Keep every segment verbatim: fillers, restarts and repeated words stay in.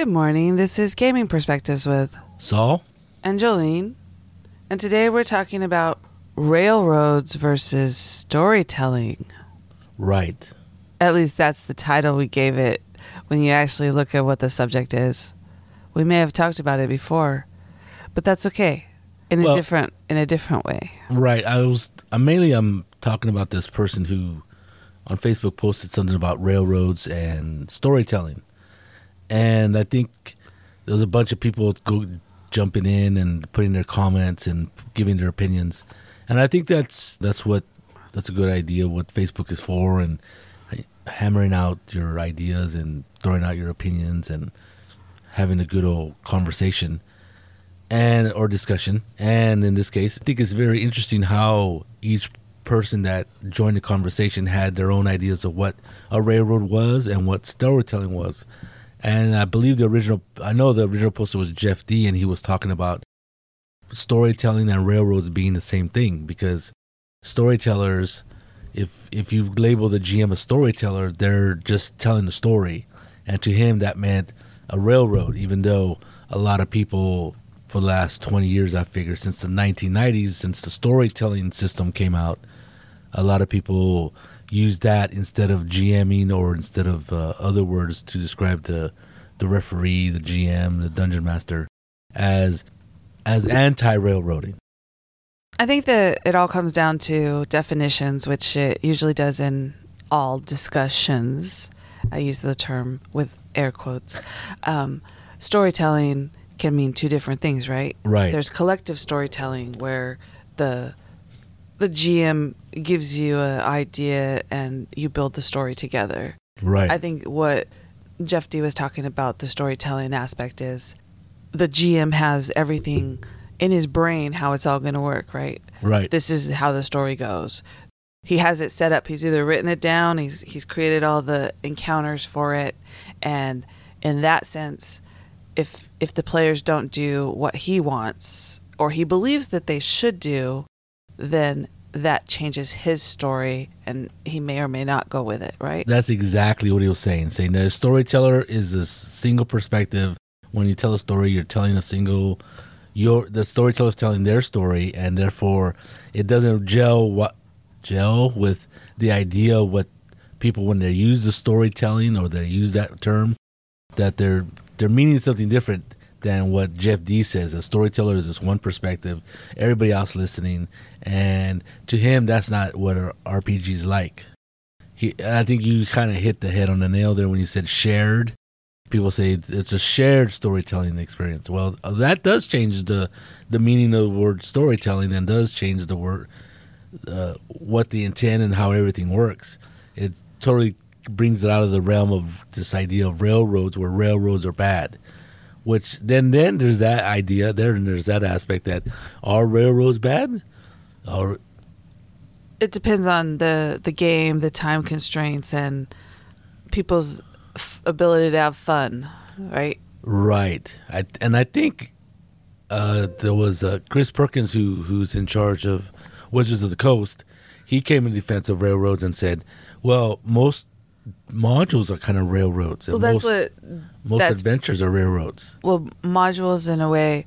Good morning. This is Gaming Perspectives with Saul and Jolene. And today we're talking about railroads versus storytelling. Right. At least that's the title we gave it when you actually look at what the subject is. We may have talked about it before, but that's okay. In well, a different in a different way. Right. I was I'm mainly I'm talking about this person who on Facebook posted something about railroads and storytelling. And I think there was a bunch of people go, jumping in and putting their comments and giving their opinions. And I think that's that's what that's a good idea, what Facebook is for, and hammering out your ideas and throwing out your opinions and having a good old conversation and or discussion. And in this case, I think it's very interesting how each person that joined the conversation had their own ideas of what a railroad was and what storytelling was. And I believe the original, I know the original poster was Jeff D, and he was talking about storytelling and railroads being the same thing, because storytellers, if if you label the G M a storyteller, they're just telling the story. And to him, that meant a railroad, even though a lot of people for the last twenty years, I figure, since the nineteen nineties, since the storytelling system came out, a lot of people use that instead of GMing or instead of uh, other words to describe the the referee, the G M, the dungeon master as as anti-railroading. I think that it all comes down to definitions, which it usually does in all discussions. I use the term with air quotes. Um, storytelling can mean two different things, right? Right. There's collective storytelling where the the G M gives you an idea and you build the story together. Right. I think what Jeff D was talking about, the storytelling aspect, is the G M has everything in his brain, how it's all going to work, right? Right. This is how the story goes. He has it set up. He's either written it down, he's he's created all the encounters for it. And in that sense, if if the players don't do what he wants or he believes that they should do, then that changes his story and he may or may not go with it, right? That's exactly what he was saying, saying that a storyteller is a single perspective. When you tell a story, you're telling a single, your the storyteller is telling their story, and therefore it doesn't gel what gel with the idea of what people, when they use the storytelling or they use that term, that they're they're meaning something different than what Jeff D says. A storyteller is this one perspective, everybody else listening, and to him, that's not what an R P G is like. He, I think you kind of hit the head on the nail there when you said shared. People say it's a shared storytelling experience. Well, that does change the the meaning of the word storytelling, and does change the word, uh, what the intent and how everything works. It totally brings it out of the realm of this idea of railroads, where railroads are bad. Which then, then there's that idea there, and there's that aspect that are railroads bad? Are... It depends on the, the game, the time constraints, and people's f- ability to have fun, right? Right. I, and I think uh, there was uh, Chris Perkins, who who's in charge of Wizards of the Coast. He came in defense of railroads and said, well, most modules are kind of railroads. Well, that's most, what most that's, adventures are railroads. Well, modules in a way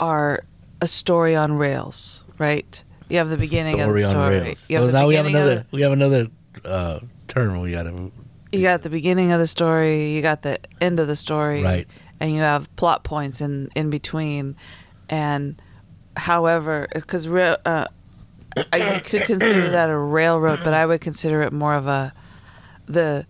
are a story on rails, right? You have the beginning story of the story. On rails. So now we have another the, we have another uh, term we got to. You got the beginning of the story. You got the end of the story. Right. And you have plot points in, in between, and however, because ra- uh, I could consider that a railroad, but I would consider it more of a The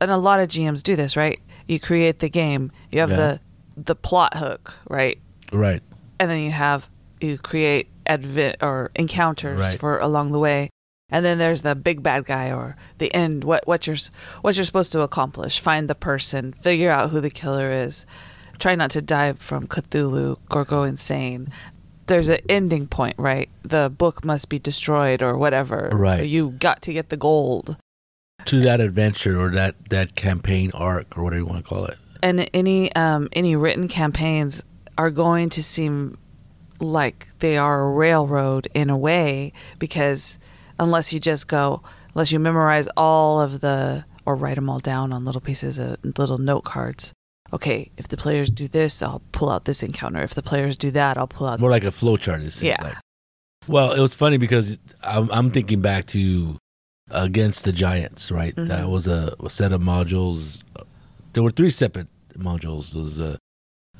and a lot of G Ms do this, right? You create the game, you have yeah. the the plot hook, right? Right. And then you have you create advent or encounters right. for along the way, and then there's the big bad guy or the end. What what you're what you're supposed to accomplish? Find the person, figure out who the killer is, try not to die from Cthulhu or go insane. There's an ending point, right? The book must be destroyed or whatever. Right. You got to get the gold. To that adventure or that, that campaign arc or whatever you want to call it. And any um, any written campaigns are going to seem like they are a railroad in a way, because unless you just go, unless you memorize all of the, or write them all down on little pieces of little note cards, okay, if the players do this, I'll pull out this encounter. If the players do that, I'll pull out... More like a flowchart. It seems yeah. like. Well, it was funny because I'm, I'm thinking back to Against the Giants, right? Mm-hmm. That was a, a set of modules. There were three separate modules. There was a,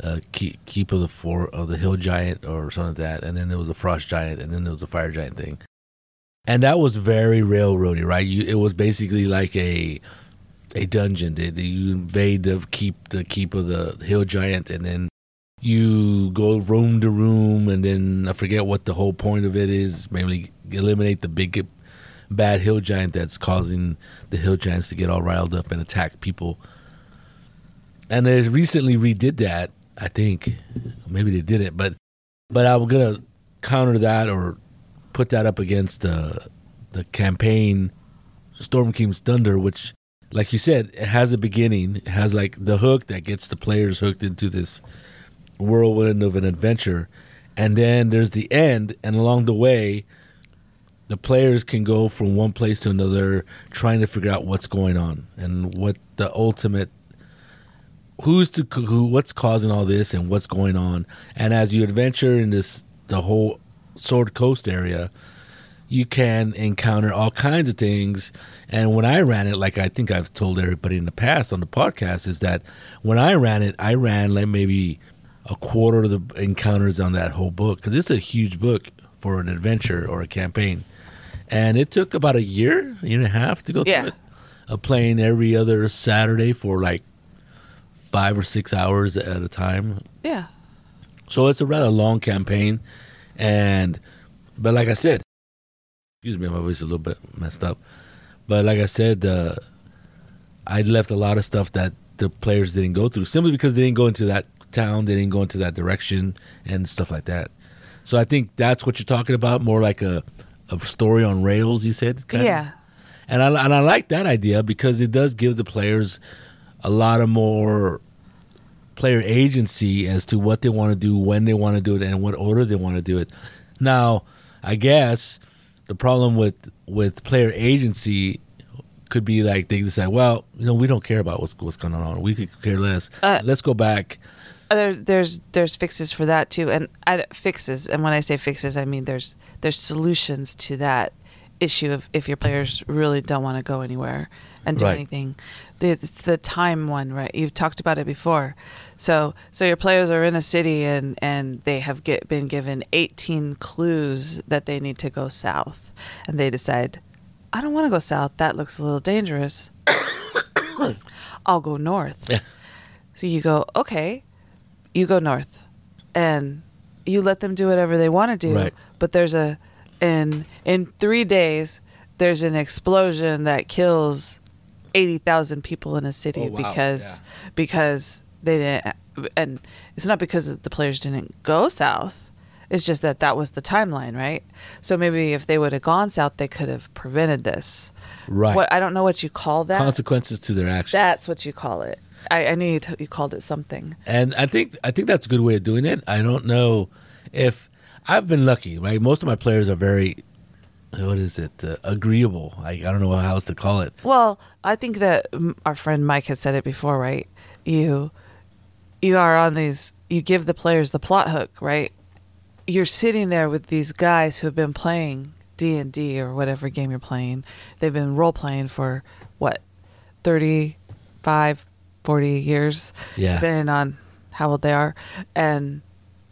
a keep, keep of the four of the hill giant or something like that, and then there was a frost giant, and then there was a fire giant thing. And that was very railroady, right? You, it was basically like a a dungeon. They, they, you invade the keep the keep of the hill giant, and then you go room to room, and then I forget what the whole point of it is. Mainly eliminate the big bad hill giant that's causing the hill giants to get all riled up and attack people. And they recently redid that, I think. Maybe they didn't, but but I'm gonna counter that or put that up against the the campaign Storm King's Thunder, which, like you said, it has a beginning. It has like the hook that gets the players hooked into this whirlwind of an adventure, and then there's the end, and along the way the players can go from one place to another trying to figure out what's going on and what the ultimate who's to who what's causing all this and what's going on. And as you adventure in this the whole Sword Coast area, you can encounter all kinds of things. And when I ran it, like I think I've told everybody in the past on the podcast, is that when I ran it, I ran like maybe a quarter of the encounters on that whole book, because it's a huge book for an adventure or a campaign. And it took about a year, year and a half to go yeah. through it, uh, playing every other Saturday for like five or six hours at a time. Yeah. So it's a rather long campaign. And, but like I said, excuse me, my voice is a little bit messed up. But like I said, uh, I left a lot of stuff that the players didn't go through simply because they didn't go into that town, they didn't go into that direction and stuff like that. So I think that's what you're talking about, more like a, a story on rails, you said? Kind yeah. Of. And I and I like that idea because it does give the players a lot of more player agency as to what they want to do, when they want to do it, and what order they want to do it. Now, I guess the problem with with player agency could be like they decide, well, you know, we don't care about what's what's going on. We could care less. Uh, Let's go back. There, there's there's fixes for that too, and I, fixes. And when I say fixes, I mean there's there's solutions to that issue of if your players really don't want to go anywhere and do right. anything. It's the time one, right? You've talked about it before. So so your players are in a city and, and they have get, been given eighteen clues that they need to go south. And they decide, I don't want to go south. That looks a little dangerous. I'll go north. Yeah. So you go, okay, you go north. And you let them do whatever they want to do. Right. But there's a, in in three days, there's an explosion that kills eighty thousand people in a city oh, wow. because yeah. because they didn't, and it's not because the players didn't go south. It's just that that was the timeline, right? So maybe if they would have gone south, they could have prevented this. Right. What I don't know what you call that. Consequences to their actions. That's what you call it. I, I knew you, t- you called it something. And I think I think that's a good way of doing it. I don't know if I've been lucky. Right, most of my players are very. What is it? Uh, agreeable. I, I don't know how else to call it. Well, I think that our friend Mike has said it before, right? You, you are on these. You give the players the plot hook, right? You're sitting there with these guys who have been playing D and D or whatever game you're playing. They've been role playing for what, thirty-five, forty years, yeah. depending on how old they are, and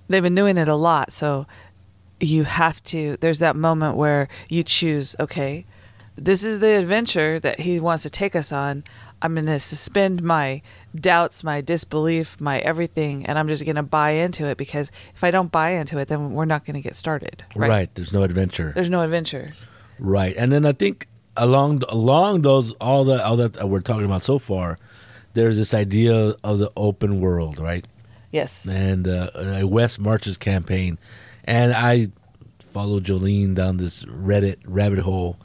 they've been doing it a lot. So. You have to, there's that moment where you choose, okay, this is the adventure that he wants to take us on. I'm going to suspend my doubts, my disbelief, my everything, and I'm just going to buy into it, because if I don't buy into it, then we're not going to get started. Right? Right. There's no adventure. There's no adventure. Right. And then I think along along those, all, the, all that we're talking about so far, there's this idea of the open world, right? Yes. And uh, a West Marches campaign. And I followed Julian down this Reddit rabbit hole,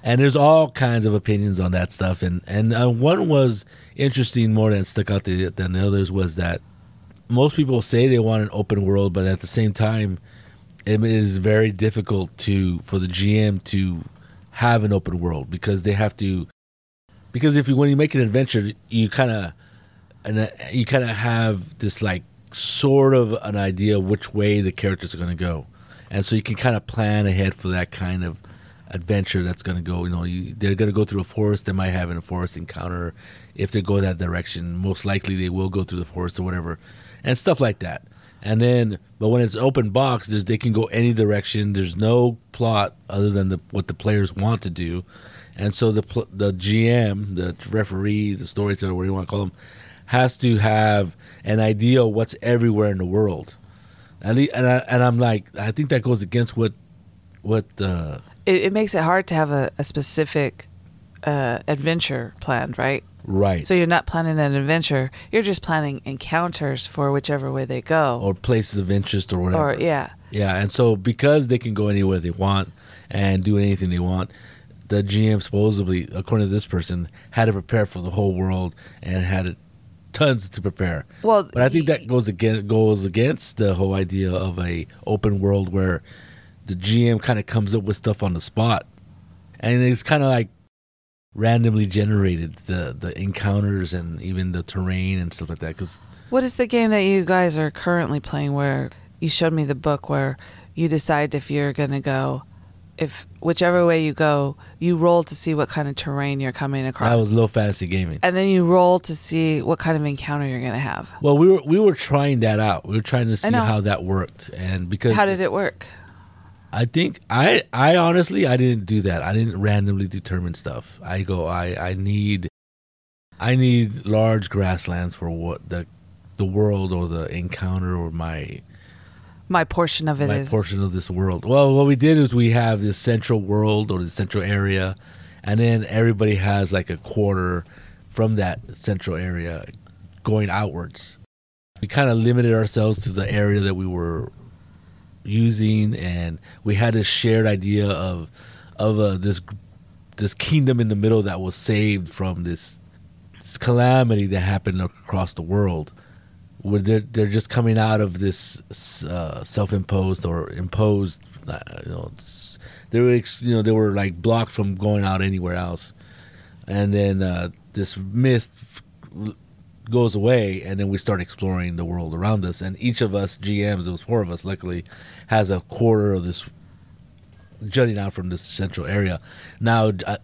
and there's all kinds of opinions on that stuff. And and uh, one was interesting more than stuck out to, than the others was that most people say they want an open world, but at the same time, it is very difficult to for the G M to have an open world, because they have to because if you when you make an adventure, you kind of and you kind of have this like sort of an idea which way the characters are going to go, and so you can kind of plan ahead for that kind of adventure that's going to go. You know, you, they're going to go through a forest. They might have a forest encounter. If they go that direction, most likely they will go through the forest or whatever, and stuff like that. And then, but when it's open box, there's, they can go any direction. There's no plot other than the, what the players want to do, and so the the G M, the referee, the storyteller, whatever you want to call them, has to have an idea of what's everywhere in the world. At least, and I, and I'm like, I think that goes against what what. Uh, it, it makes it hard to have a, a specific uh, adventure planned, right? Right. So you're not planning an adventure. You're just planning encounters for whichever way they go. Or places of interest or whatever. Or, yeah. Yeah, and so because they can go anywhere they want and do anything they want, the G M supposedly, according to this person, had to prepare for the whole world and had tons to prepare. Well, but I think that goes against, goes against the whole idea of a open world where the G M kind of comes up with stuff on the spot. And it's kind of like, randomly generated the the encounters and even the terrain and stuff like that. Cause what is the game that you guys are currently playing where you showed me the book where you decide if you're going to go, if whichever way you go, you roll to see what kind of terrain you're coming across? That was Low Fantasy Gaming. And then you roll to see what kind of encounter you're going to have. Well, we were we were trying that out. We were trying to see how that worked. And because how did it work? I think I I honestly I didn't do that. I didn't randomly determine stuff. I go I, I need I need large grasslands for what the the world or the encounter or my my portion of it my is my portion of this world. Well, what we did is we have this central world or the central area, and then everybody has like a quarter from that central area going outwards. We kind of limited ourselves to the area that we were using, and we had this shared idea of of uh, this this kingdom in the middle that was saved from this, this calamity that happened across the world, where they're, they're just coming out of this uh, self-imposed or imposed uh, you know they were you know they were like blocked from going out anywhere else, and then uh, this mist f- goes away, and then we start exploring the world around us, and each of us G Ms, it was four of us luckily, has a quarter of this jutting out from this central area. Now I,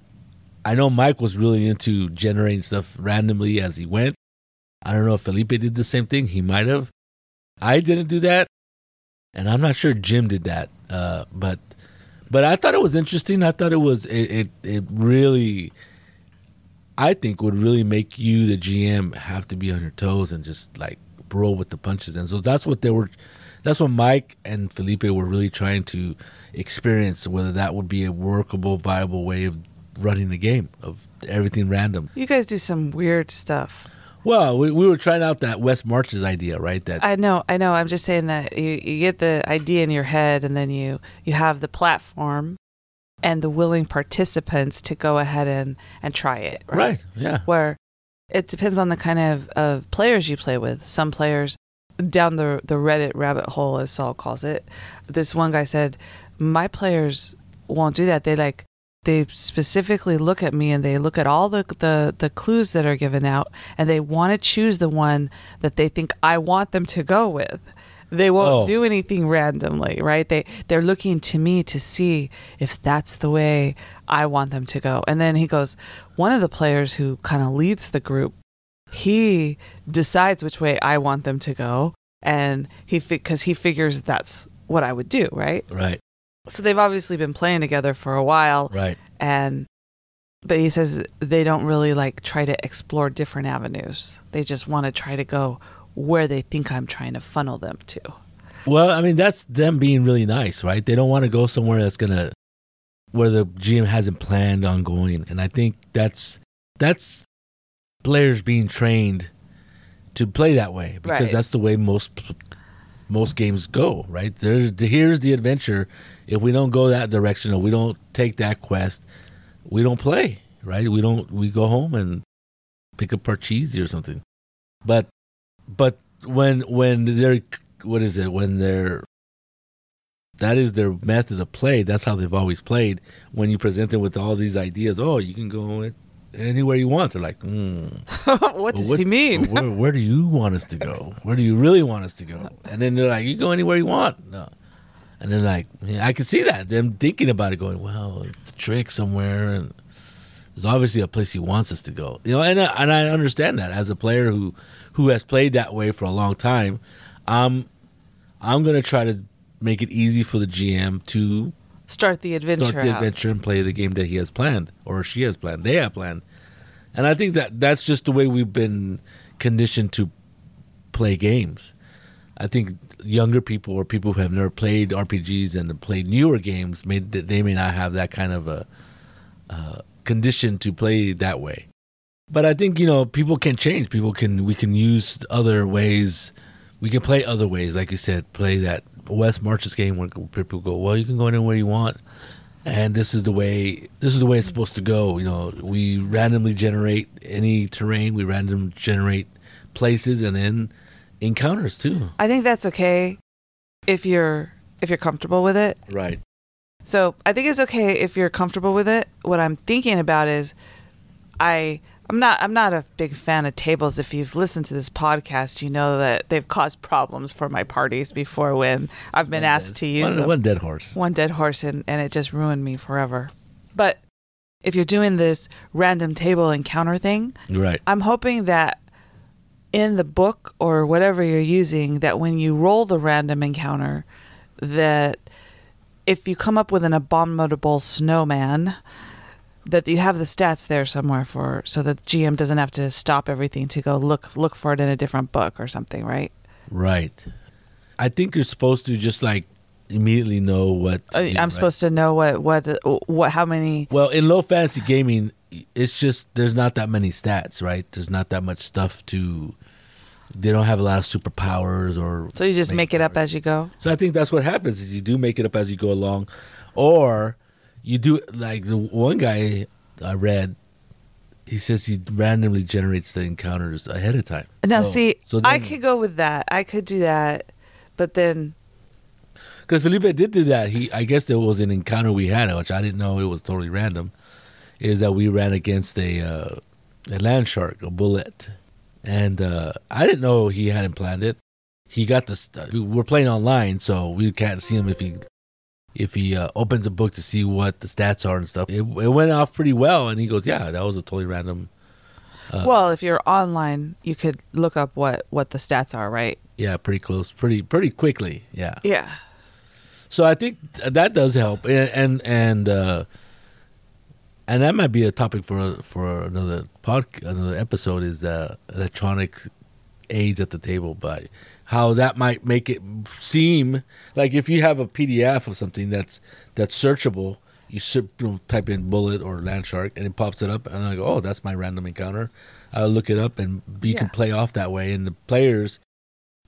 I know Mike was really into generating stuff randomly as he went. I don't know if Felipe did the same thing. He might have. I didn't do that, and I'm not sure Jim did that, uh, but but I thought it was interesting. I thought it was it it, it really I think would really make you, the G M, have to be on your toes and just like roll with the punches. And so that's what they were, that's what Mike and Felipe were really trying to experience, whether that would be a workable, viable way of running the game, of everything random. You guys do some weird stuff. Well, we, we were trying out that West Marches idea, right? That I know, I know. I'm just saying that you, you get the idea in your head, and then you, you have the platform and the willing participants to go ahead and, and try it. Right? right, yeah. Where it depends on the kind of, of players you play with. Some players, down the the Reddit rabbit hole, as Saul calls it, this one guy said, my players won't do that. They like they specifically look at me, and they look at all the, the, the clues that are given out, and they want to choose the one that they think I want them to go with. They won't oh. do anything randomly, right? They, they're looking to me to see if that's the way I want them to go. And then he goes, one of the players who kind of leads the group, he decides which way I want them to go. And he, because he figures that's what I would do, right? Right. So they've obviously been playing together for a while. Right. And, but he says they don't really like try to explore different avenues. They just want to try to go where they think I'm trying to funnel them to. Well, I mean, that's them being really nice, right? They don't want to go somewhere that's going to, where the G M hasn't planned on going. And I think that's that's players being trained to play that way, because right. that's the way most most games go, right? There's, here's the adventure. If we don't go that direction, or we don't take that quest, we don't play, right? We don't, we go home and pick up our cheese or something. But But when when they're what is it when they're that is their method of play. That's how they've always played. When you present them with all these ideas, oh, you can go anywhere you want. They're like, hmm. what does what, he mean? where, where do you want us to go? Where do you really want us to go? And then they're like, you go anywhere you want. No. And they're like, yeah, I can see that. Them thinking about it going, well, it's a trick somewhere. And there's obviously a place he wants us to go. You know, and, I, and I understand that as a player who, who has played that way for a long time. Um, I'm going to try to make it easy for the G M to start the adventure start the adventure out. And play the game that he has planned, or she has planned, they have planned. And I think that that's just the way we've been conditioned to play games. I think younger people or people who have never played R P Gs and played newer games, may, they may not have that kind of a uh, condition to play that way. But I think, you know, people can change. People can, we can use other ways. We can play other ways, like you said, play that West Marches game where people go, well, you can go anywhere you want, and this is the way this is the way it's supposed to go. You know, we randomly generate any terrain, we randomly generate places, and then encounters too. I think that's okay if you're if you're comfortable with it. Right. So I think it's okay if you're comfortable with it. What I'm thinking about is, I. I'm not I'm not a big fan of tables. If you've listened to this podcast, you know that they've caused problems for my parties before when I've been one asked dead. to use one, them. One dead horse. One dead horse, and, and it just ruined me forever. But if you're doing this random table encounter thing, right. I'm hoping that in the book or whatever you're using, that when you roll the random encounter, that if you come up with an abominable snowman, that you have the stats there somewhere for, so that G M doesn't have to stop everything to go look look for it in a different book or something, right? Right. I think you're supposed to just like immediately know what. I'm do, supposed right? to know what, what what how many. Well, in Low Fantasy Gaming, it's just there's not that many stats, right? There's not that much stuff to. They don't have a lot of superpowers or. So you just make, make it powers. up as you go. So I think that's what happens is you do make it up as you go along, or. You do, like, the one guy I read, he says he randomly generates the encounters ahead of time. Now, so, see, so then, I could go with that. I could do that, but then... Because Felipe did do that. He, I guess there was an encounter we had, which I didn't know it was totally random, is that we ran against a, uh, a land shark, a bullet. And uh, I didn't know he hadn't planned it. He got this... We're playing online, so we can't see him if he... If he uh, opens a book to see what the stats are and stuff, it, it went off pretty well. And he goes, yeah, that was a totally random. Uh, well, if you're online, you could look up what, what the stats are, right? Yeah, pretty close, pretty pretty quickly. Yeah. Yeah. So I think that does help. And and and, uh, and that might be a topic for for another pod, another episode is uh, electronic aids at the table by... How that might make it seem like if you have a P D F of something that's that's searchable, you type in bullet or land shark and it pops it up, and I go, oh, that's my random encounter. I'll look it up, and you yeah. can play off that way, and the players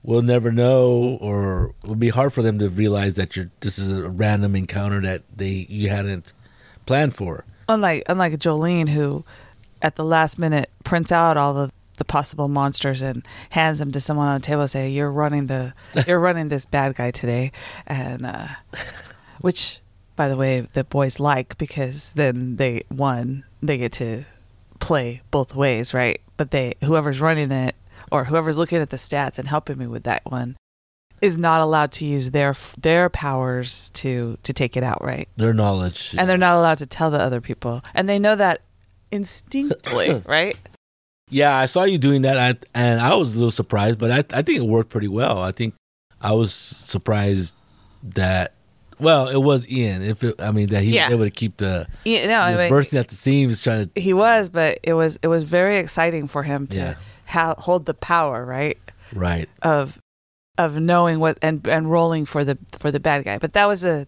will never know, or it'll be hard for them to realize that you're this is a random encounter that they you hadn't planned for. Unlike unlike Jolene, who at the last minute prints out all the. the possible monsters and hands them to someone on the table and say, you're running the you're running this bad guy today, and uh which by the way the boys like, because then they won they get to play both ways, right? But they whoever's running it or whoever's looking at the stats and helping me with that one is not allowed to use their their powers to to take it out, right? Their knowledge. And yeah. They're not allowed to tell the other people, and they know that instinctively. Right. Yeah, I saw you doing that, I, and I was a little surprised, but I, I think it worked pretty well. I think I was surprised that, well, it was Ian. If it, I mean that he yeah. was able to keep the yeah, no, he was I mean, bursting at the seams, trying to. He was, but it was it was very exciting for him to yeah. ha- hold the power, right? Right. Of of knowing what and, and rolling for the for the bad guy, but that was a.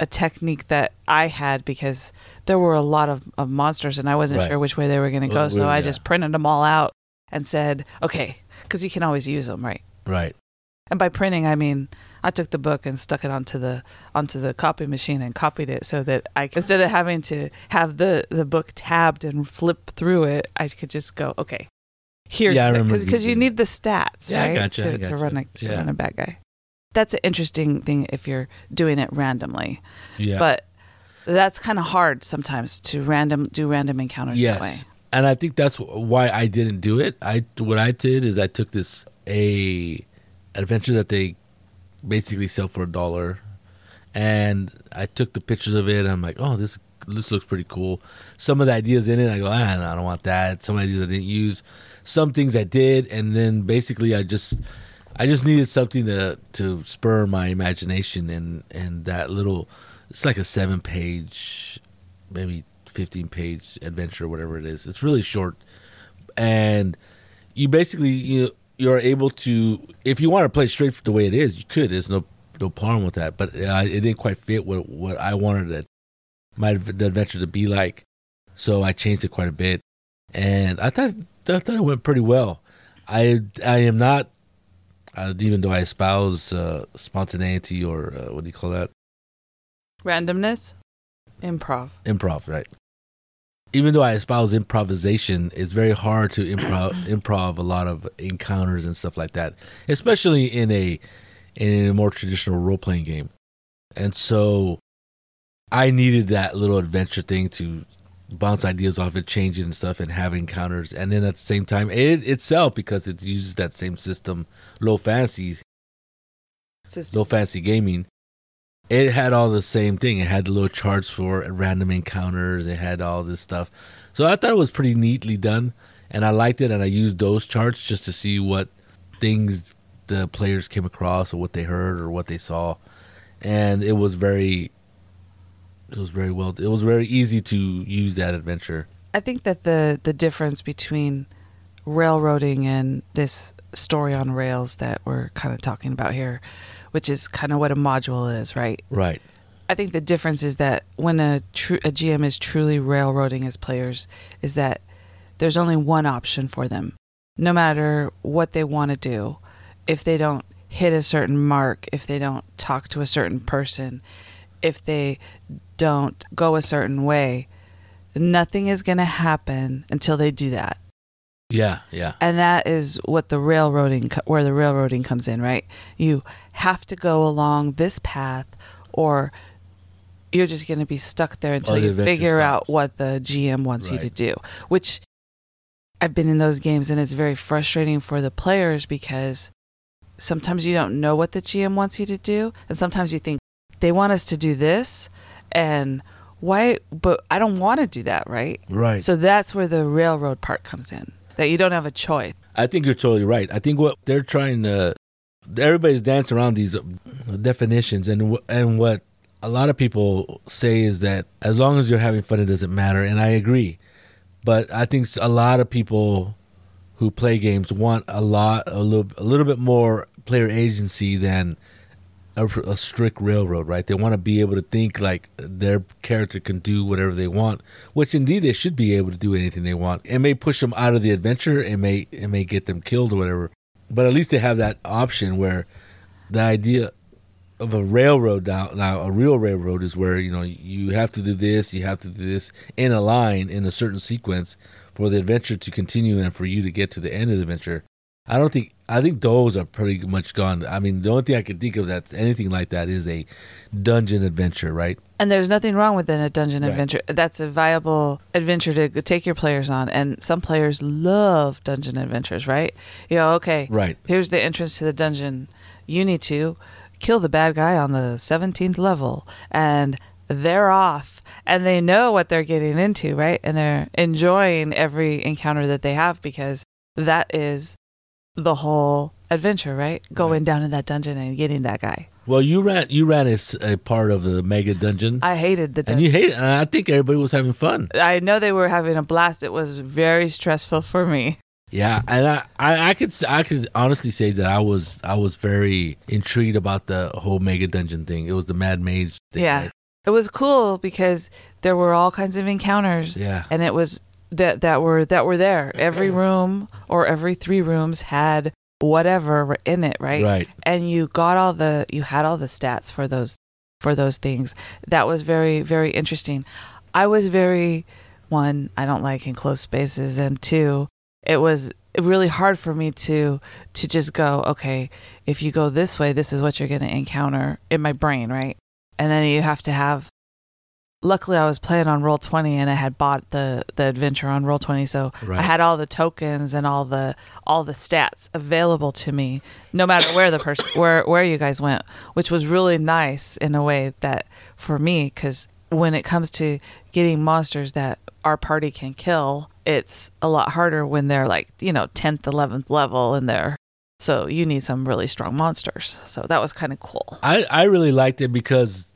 a technique that I had because there were a lot of, of monsters and I wasn't right. sure which way they were going to go. Well, so yeah. I just printed them all out and said, okay, because you can always use them. Right. Right. And by printing, I mean, I took the book and stuck it onto the, onto the copy machine and copied it so that I could, instead of having to have the, the book tabbed and flip through it, I could just go, okay, here's yeah, the, because you need the stats, yeah, right? I gotcha, to, I gotcha. to run a, yeah. run a bad guy. That's an interesting thing if you're doing it randomly. Yeah. But that's kind of hard sometimes to random do random encounters yes. that way. And I think that's why I didn't do it. I what I did is I took this a adventure that they basically sell for a dollar, and I took the pictures of it. And I'm like, oh, this this looks pretty cool. Some of the ideas in it, I go, ah, no, I don't want that. Some ideas I didn't use. Some things I did, and then basically I just I just needed something to to spur my imagination, and and that little it's like a seven page, maybe fifteen page adventure, whatever it is. It's really short, and you basically you you're able to, if you want to play straight the way it is, you could. There's no no problem with that. But uh, it didn't quite fit what what I wanted it, my the adventure to be like, so I changed it quite a bit, and I thought I thought it went pretty well. I I am not, uh, even though I espouse uh, spontaneity or uh, what do you call that? Randomness, improv. Improv, right? Even though I espouse improvisation, it's very hard to improv improv a lot of encounters and stuff like that, especially in a in a more traditional role playing game. And so, I needed that little adventure thing to bounce ideas off it, change it and stuff, and have encounters. And then at the same time, it itself, because it uses that same system, low fantasy, system. Low Fantasy Gaming. It had all the same thing. It had the little charts for random encounters. It had all this stuff. So I thought it was pretty neatly done, and I liked it, and I used those charts just to see what things the players came across or what they heard or what they saw. And it was very it was very well it was very easy to use that adventure. I think that the, the difference between railroading and this story on rails that we're kind of talking about here, which is kind of what a module is, right? Right. I think the difference is that when a, tr- a G M is truly railroading his players is that there's only one option for them. No matter what they want to do, if they don't hit a certain mark, if they don't talk to a certain person, if they don't go a certain way, nothing is going to happen until they do that. Yeah, yeah. And that is what the railroading, where the railroading comes in, right? You have to go along this path, or you're just going to be stuck there until you figure out what the G M wants you to do, which I've been in those games, and it's very frustrating for the players because sometimes you don't know what the G M wants you to do, and sometimes you think they want us to do this, and why, but I don't want to do that, right? Right. So that's where the railroad part comes in. That you don't have a choice. I think you're totally right. I think what they're trying to, everybody's dancing around these definitions, and and what a lot of people say is that as long as you're having fun, it doesn't matter. And I agree, but I think a lot of people who play games want a lot, a little, a little bit more player agency than a, a strict railroad, right? They want to be able to think like their character can do whatever they want, which indeed they should be able to do anything they want. It may push them out of the adventure, it may it may get them killed or whatever, but at least they have that option. Where the idea of a railroad now, now a real railroad is where, you know, you have to do this, you have to do this in a line, in a certain sequence for the adventure to continue and for you to get to the end of the adventure. I don't think, I think those are pretty much gone. I mean, the only thing I can think of that's anything like that is a dungeon adventure, right? And there's nothing wrong with a dungeon right. adventure. That's a viable adventure to take your players on. And some players love dungeon adventures, right? You know, okay, right. Here's the entrance to the dungeon. You need to kill the bad guy on the seventeenth level. And they're off. And they know what they're getting into, right? And they're enjoying every encounter that they have because that is the whole adventure, right? Going right. down in that dungeon and getting that guy. Well, you ran you ran a, a part of the mega dungeon. I hated the dungeon. And you hated it. And I think everybody was having fun. I know they were having a blast. It was very stressful for me. Yeah, and I, I, I could I could honestly say that I was I was very intrigued about the whole mega dungeon thing. It was the Mad Mage thing. Yeah. Right? It was cool because there were all kinds of encounters. Yeah. And it was that that were that were there. Every room or every three rooms had whatever in it, right? Right. And you got all the you had all the stats for those for those things. That was very, very interesting. I was very one, I don't like enclosed spaces, and two, it was really hard for me to to just go, okay, if you go this way, this is what you're going to encounter in my brain, right? And then you have to have luckily I was playing on Roll twenty and I had bought the, the adventure on Roll twenty. So right. I had all the tokens and all the all the stats available to me, no matter where the person where, where you guys went, which was really nice in a way that for me, because when it comes to getting monsters that our party can kill, it's a lot harder when they're like, you know, tenth, eleventh level in there. So you need some really strong monsters. So that was kind of cool. I, I really liked it because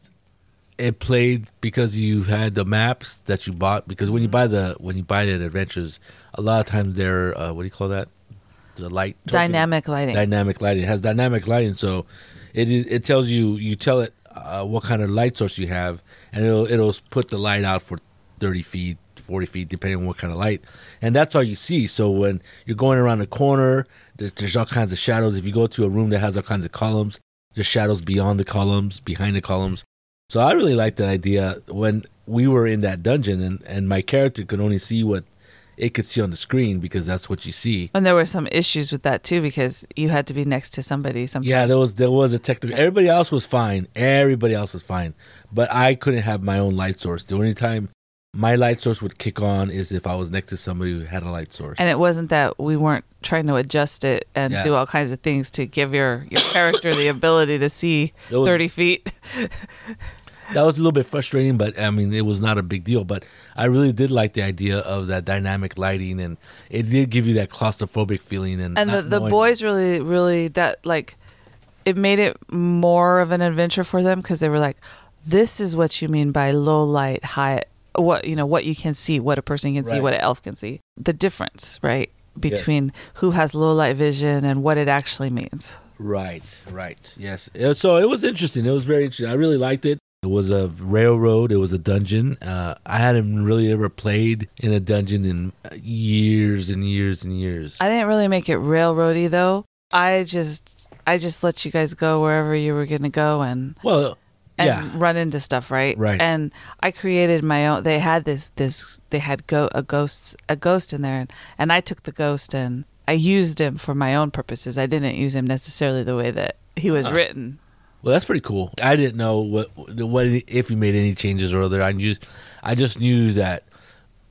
it played because you had the maps that you bought. Because when you buy the when you buy the adventures, a lot of times they're, uh, what do you call that? The light? Token? Dynamic lighting. Dynamic lighting. It has dynamic lighting. So it it tells you, you tell it uh, what kind of light source you have. And it'll, it'll put the light out for thirty feet, forty feet, depending on what kind of light. And that's all you see. So when you're going around the corner, there's all kinds of shadows. If you go to a room that has all kinds of columns, there's shadows beyond the columns, behind the columns. So I really liked that idea when we were in that dungeon, and, and my character could only see what it could see on the screen because that's what you see. And there were some issues with that too because you had to be next to somebody sometimes. Yeah, there was there was a technical. Everybody else was fine. Everybody else was fine. But I couldn't have my own light source. The only time my light source would kick on is if I was next to somebody who had a light source. And it wasn't that we weren't trying to adjust it and yeah. do all kinds of things to give your, your character the ability to see was, thirty feet. That was a little bit frustrating, but I mean, it was not a big deal. But I really did like the idea of that dynamic lighting, and it did give you that claustrophobic feeling. And, and the, the boys really, really, that like, it made it more of an adventure for them because they were like, this is what you mean by low light, high what you know what you can see, what a person can right. see, what an elf can see, the difference right between yes. who has low light vision and what it actually means. Right right Yes, so it was interesting. It was very interesting. I really liked it. It was a railroad, it was a dungeon. uh I hadn't really ever played in a dungeon in years and years and years. I didn't really make it railroady though. I just i just let you guys go wherever you were gonna go, and well And yeah. run into stuff, right? Right. And I created my own. They had this, this. They had go a ghost, a ghost in there, and, and I took the ghost and I used him for my own purposes. I didn't use him necessarily the way that he was uh, written. Well, that's pretty cool. I didn't know what, what if you made any changes or other. I used, I just knew that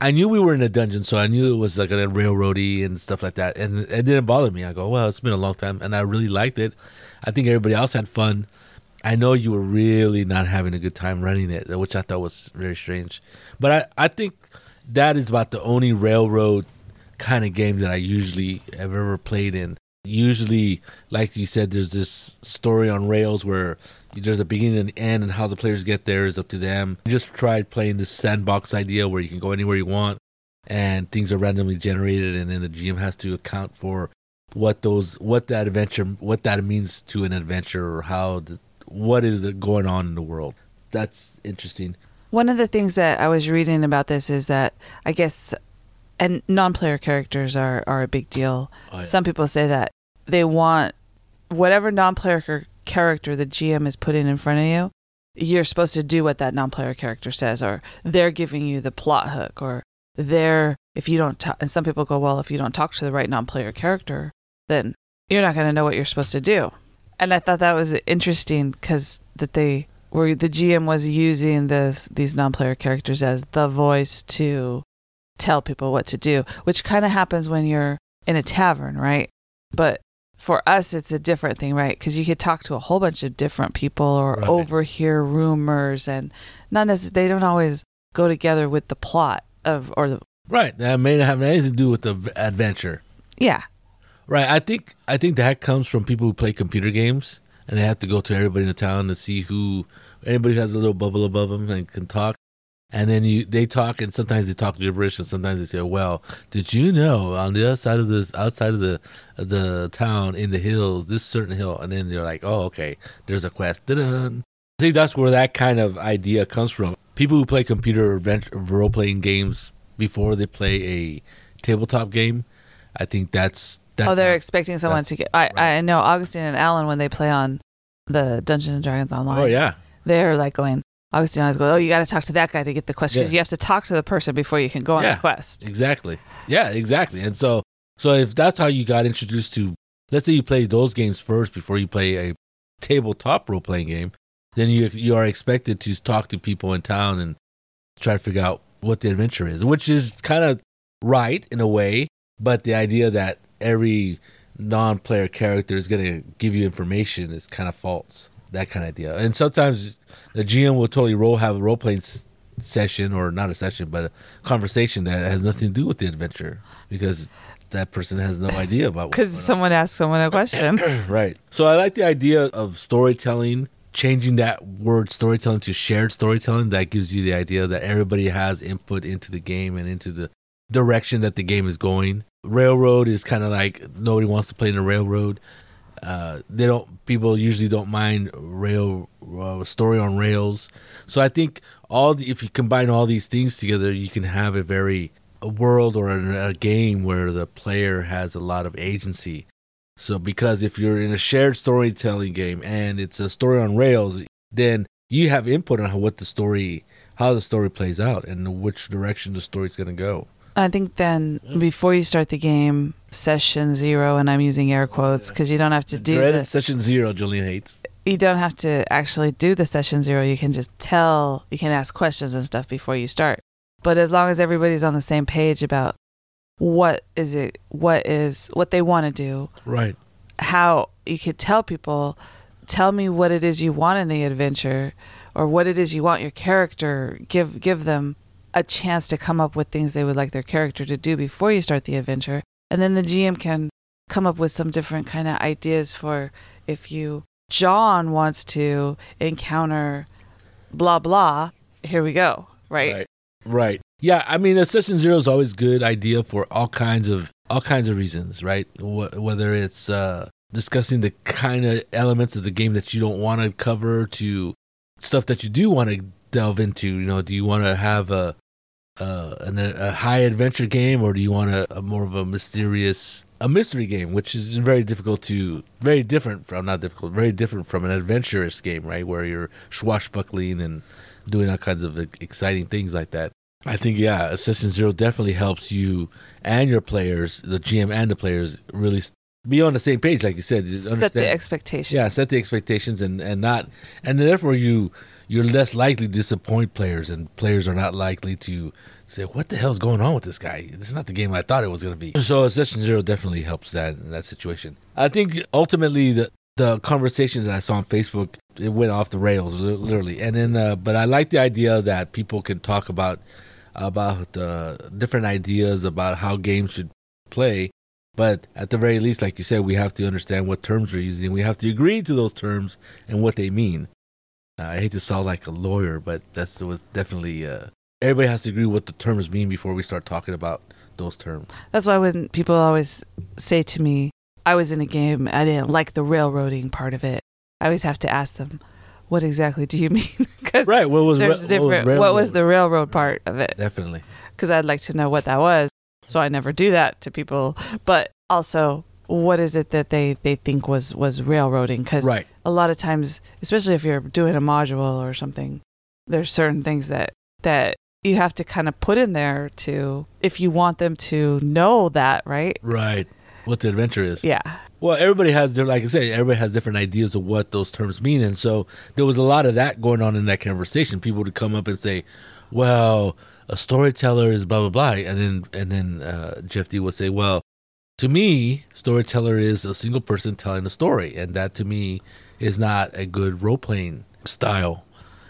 I knew we were in a dungeon, so I knew it was like a railroady and stuff like that, and it didn't bother me. I go, well, it's been a long time, and I really liked it. I think everybody else had fun. I know you were really not having a good time running it, which I thought was very strange. But I, I think that is about the only railroad kind of game that I usually have ever played in. Usually, like you said, there's this story on rails where there's a beginning and end, and how the players get there is up to them. I just tried playing this sandbox idea where you can go anywhere you want, and things are randomly generated, and then the G M has to account for what those, what that adventure, what that means to an adventure, or how the what is going on in the world. That's interesting. One of the things that I was reading about this is that I guess and non-player characters are, are a big deal. Oh, yeah. Some people say that they want whatever non-player character the G M is putting in front of you, you're supposed to do what that non-player character says, or they're giving you the plot hook, or they're, if you don't talk, and some people go, well, if you don't talk to the right non-player character, then you're not going to know what you're supposed to do. And I thought that was interesting because that they were the G M was using this these non-player characters as the voice to tell people what to do, which kind of happens when you're in a tavern, right? But for us, it's a different thing, right? Because you could talk to a whole bunch of different people or right. overhear rumors, and not necessarily they don't always go together with the plot of or the right. That may not have anything to do with the adventure. Yeah. Right, I think I think that comes from people who play computer games, and they have to go to everybody in the town to see who anybody who has a little bubble above them and can talk. And then you they talk, and sometimes they talk gibberish, and sometimes they say, "Well, did you know on the other side of this outside of the of the town in the hills, this certain hill?" And then they're like, "Oh, okay, there's a quest." Da-da. I think that's where that kind of idea comes from. People who play computer role playing games before they play a tabletop game, I think that's. That's oh, they're not, expecting someone to get... I, right. I know Augustine and Alan, when they play on the Dungeons and Dragons online, oh, yeah. they're like going... Augustine always goes, oh, you got to talk to that guy to get the quest. Yeah. You have to talk to the person before you can go on yeah, the quest. Exactly. Yeah, exactly. And so so if that's how you got introduced to... Let's say you play those games first before you play a tabletop role-playing game, then you you are expected to talk to people in town and try to figure out what the adventure is, which is kind of right in a way, but the idea that every non-player character is going to give you information is kind of false, that kind of idea. And sometimes the G M will totally roll, have a role-playing session, or not a session, but a conversation that has nothing to do with the adventure, because that person has no idea about what's going on. Because someone asked someone a question. Right. So I like the idea of storytelling, changing that word storytelling to shared storytelling. That gives you the idea that everybody has input into the game and into the direction that the game is going. Railroad is kind of like nobody wants to play in a railroad. Uh, they don't. People usually don't mind rail uh, story on rails. So I think all the, if you combine all these things together, you can have a very a world or a, a game where the player has a lot of agency. So because if you're in a shared storytelling game and it's a story on rails, then you have input on what the story, how the story plays out, and which direction the story's going to go. I think then before you start the game, session zero, and I'm using air quotes because you don't have to do the session zero. Julian hates. You don't have to actually do the session zero. You can just tell. You can ask questions and stuff before you start. But as long as everybody's on the same page about what is it, what is what they want to do, right? How you could tell people, tell me what it is you want in the adventure, or what it is you want your character. Give give them a chance to come up with things they would like their character to do before you start the adventure. And then the G M can come up with some different kind of ideas for if you, John wants to encounter blah, blah, here we go, right? Right. Right. Yeah, I mean, a session zero is always a good idea for all kinds of all kinds of reasons, right? Wh- whether it's uh, discussing the kind of elements of the game that you don't want to cover to stuff that you do want to delve into. You know, do you want to have a Uh, an, a high adventure game, or do you want a, a more of a mysterious a mystery game, which is very difficult to very different from not difficult very different from an adventurous game, right, where you're swashbuckling and doing all kinds of exciting things like that. I think yeah, Session Zero definitely helps you and your players, the G M and the players, really be on the same page, like you said. Set the expectations. Yeah, set the expectations, and and not and therefore you. You're less likely to disappoint players, and players are not likely to say, what the hell's going on with this guy? This is not the game I thought it was going to be. So Session Zero definitely helps that in that situation. I think ultimately the, the conversation that I saw on Facebook, it went off the rails, literally. And then, uh, but I like the idea that people can talk about, about uh, different ideas about how games should play. But at the very least, like you said, we have to understand what terms we're using. We have to agree to those terms and what they mean. Uh, I hate to sound like a lawyer, but that's was definitely uh, everybody has to agree what the terms mean before we start talking about those terms. That's why when people always say to me, I was in a game, I didn't like the railroading part of it, I always have to ask them, what exactly do you mean? Because right, what was, there's ra- different, what was, what was the railroad part of it? Definitely. Because I'd like to know what that was, so I never do that to people. But also, what is it that they, they think was, was railroading? Because right. A lot of times, especially if you're doing a module or something, there's certain things that, that you have to kind of put in there to, if you want them to know that, right? Right. What the adventure is. Yeah. Well, everybody has their, like I said, everybody has different ideas of what those terms mean. And so there was a lot of that going on in that conversation. People would come up and say, well, a storyteller is blah, blah, blah. And then, and then uh, Jeff D would say, well, to me, storyteller is a single person telling a story, and that to me is not a good role-playing style.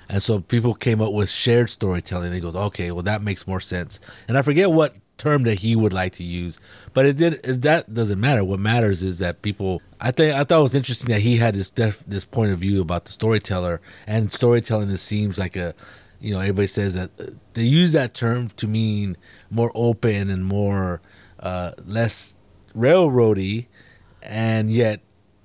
And so people came up with shared storytelling, and he goes, okay, well, that makes more sense. And I forget what term that he would like to use, but it did. That doesn't matter. What matters is that people, I think, I thought it was interesting that he had this def, this point of view about the storyteller, and storytelling, it seems like a, you know, everybody says that they use that term to mean more open and more uh, less railroady, and yet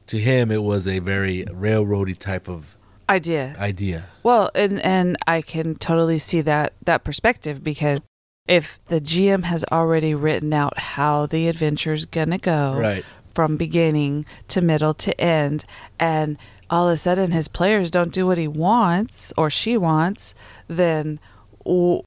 to him it was a very railroady type of idea idea well and and I can totally see that that perspective, because if the G M has already written out how the adventure's gonna go, right, from beginning to middle to end, and all of a sudden his players don't do what he wants or she wants, then oh,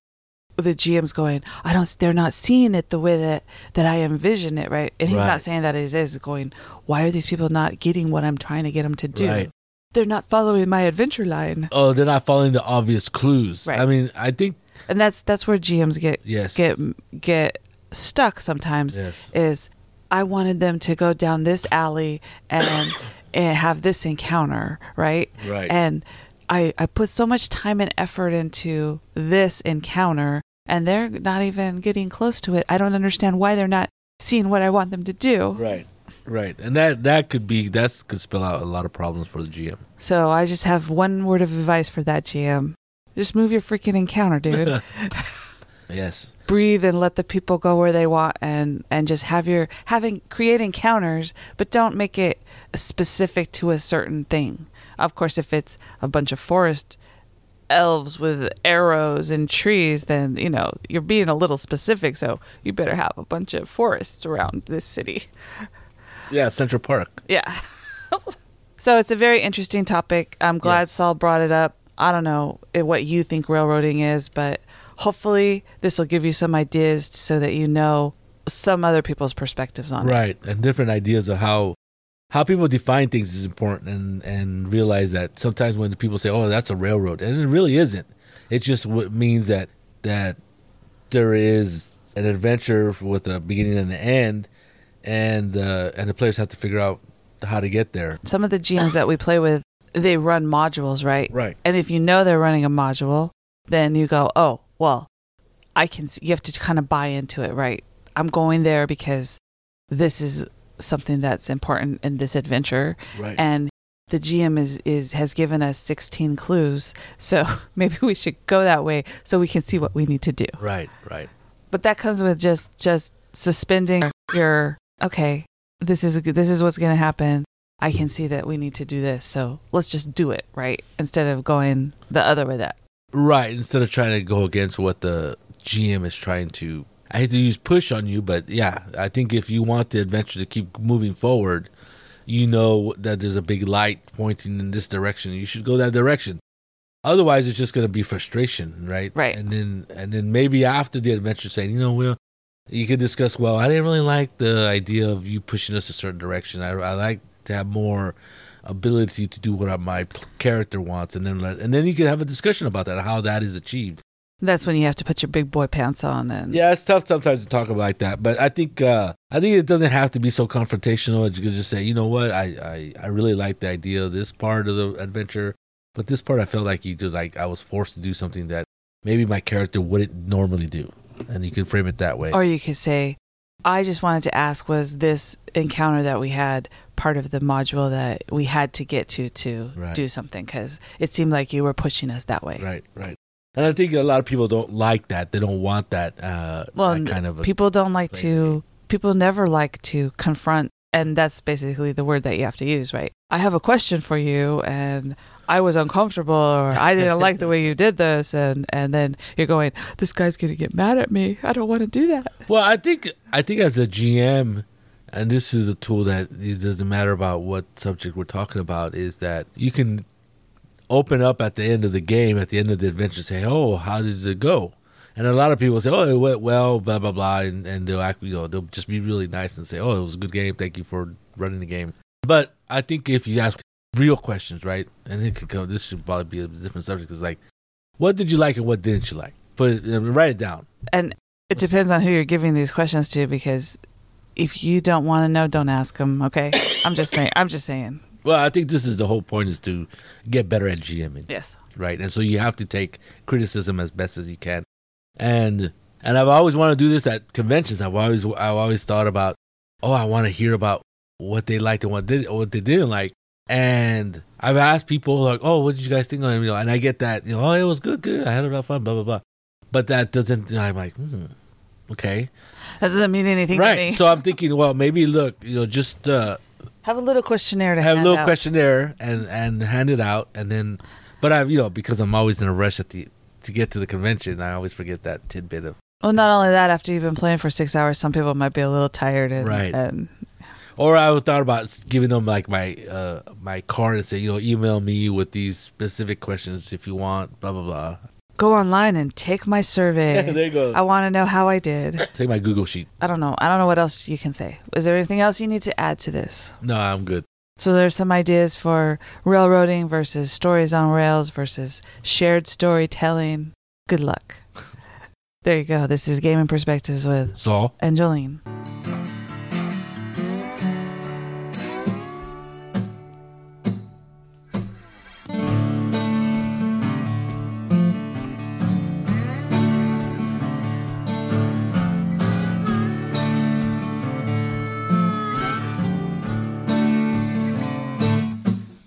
the G M's going, I don't, they're not seeing it the way that, that I envision it, right? And he's right. Not saying that it is, is going, why are these people not getting what I'm trying to get them to do? Right. They're not following my adventure line. Oh, they're not following the obvious clues. Right. I mean, I think And that's that's where G Ms get yes. get get stuck sometimes. Yes. Is I wanted them to go down this alley and and have this encounter, right? Right. And I I put so much time and effort into this encounter, and they're not even getting close to it. I don't understand why they're not seeing what I want them to do. Right. Right. And that, that could be, that could spell out a lot of problems for the G M. So I just have one word of advice for that G M. Just move your freaking encounter, dude. Yes. Breathe and let the people go where they want, and, and just have your, having, create encounters, but don't make it specific to a certain thing. Of course, if it's a bunch of forest elves with arrows and trees, then, you know, you're being a little specific, so you better have a bunch of forests around this city. Yeah, Central Park. Yeah. So it's a very interesting topic. I'm glad yes. Saul brought it up. I don't know what you think railroading is, but hopefully this will give you some ideas so that you know some other people's perspectives on right. it. Right, and different ideas of how how people define things is important, and, and realize that sometimes when people say, oh, that's a railroad, and it really isn't. It just w- means that that there is an adventure with a beginning and an end, and uh, and the players have to figure out how to get there. Some of the G Ms that we play with, they run modules, right? Right. And if you know they're running a module, then you go, oh, well, I can. See, you have to kind of buy into it, right? I'm going there because this is something that's important in this adventure, right. And the G M is, is has given us sixteen clues, so maybe we should go that way so we can see what we need to do. Right, right. But that comes with just just suspending your okay. This is this is what's going to happen. I can see that we need to do this, so let's just do it, right? Instead of going the other way. That right. Instead of trying to go against what the G M is trying to. I hate to use push on you, but yeah, I think if you want the adventure to keep moving forward, you know that there's a big light pointing in this direction. You should go that direction. Otherwise, it's just going to be frustration, right? Right. And then, and then maybe after the adventure, saying, you know, well, you could discuss. Well, I didn't really like the idea of you pushing us a certain direction. I, I like to have more ability to do what my character wants, and then let, and then you can have a discussion about that, how that is achieved. That's when you have to put your big boy pants on. And yeah, it's tough sometimes to talk about like that. But I think uh, I think it doesn't have to be so confrontational. You could just say, you know what, I, I, I really like the idea of this part of the adventure, but this part I felt like you just like I was forced to do something that maybe my character wouldn't normally do, and you can frame it that way. Or you could say, I just wanted to ask, was this encounter that we had part of the module that we had to get to to right. do something? Because it seemed like you were pushing us that way. Right, right. And I think a lot of people don't like that. They don't want that, uh, well, that kind of... A people don't like to... People never like to confront, and that's basically the word that you have to use, right? I have a question for you, and I was uncomfortable, or I didn't like the way you did this, and, and then you're going, this guy's going to get mad at me. I don't want to do that. Well, I think I think as a G M, and this is a tool that it doesn't matter about what subject we're talking about, is that you can... open up at the end of the game, at the end of the adventure, say, oh, how did it go? And a lot of people say, oh, it went well, blah, blah, blah. And, and they'll act, you know, they'll just be really nice and say, oh, it was a good game. Thank you for running the game. But I think if you ask real questions, right? And it could come, this should probably be a different subject. Because, like, what did you like and what didn't you like? Put it, write it down. And it depends on who you're giving these questions to, because if you don't want to know, don't ask them, okay? I'm just saying. I'm just saying. Well, I think this is the whole point, is to get better at GMing. Yes. Right. And so you have to take criticism as best as you can. And and I've always wanted to do this at conventions. I've always I've always thought about, oh, I want to hear about what they liked and what they, or what they didn't like. And I've asked people, like, oh, what did you guys think of it? And I get that, you know, oh, it was good, good. I had a lot of fun, blah, blah, blah. But that doesn't, you know, I'm like, hmm, okay. That doesn't mean anything right. to me. Right. So I'm thinking, well, maybe, look, you know, just... uh Have a little questionnaire to hand out. Have a little questionnaire and, and hand it out. And then, but I, you know, because I'm always in a rush at the, to get to the convention, I always forget that tidbit of. Well, not only that, after you've been playing for six hours, some people might be a little tired. And, right. And, or I thought about giving them like my, uh, my card and say, you know, email me with these specific questions if you want, blah, blah, blah. Go online and take my survey. There you go. I want to know how I did. Take my Google sheet. I don't know. I don't know what else you can say. Is there anything else you need to add to this? No, I'm good. So there's some ideas for railroading versus stories on rails versus shared storytelling. Good luck. There you go. This is Gaming Perspectives with Saul and Julian.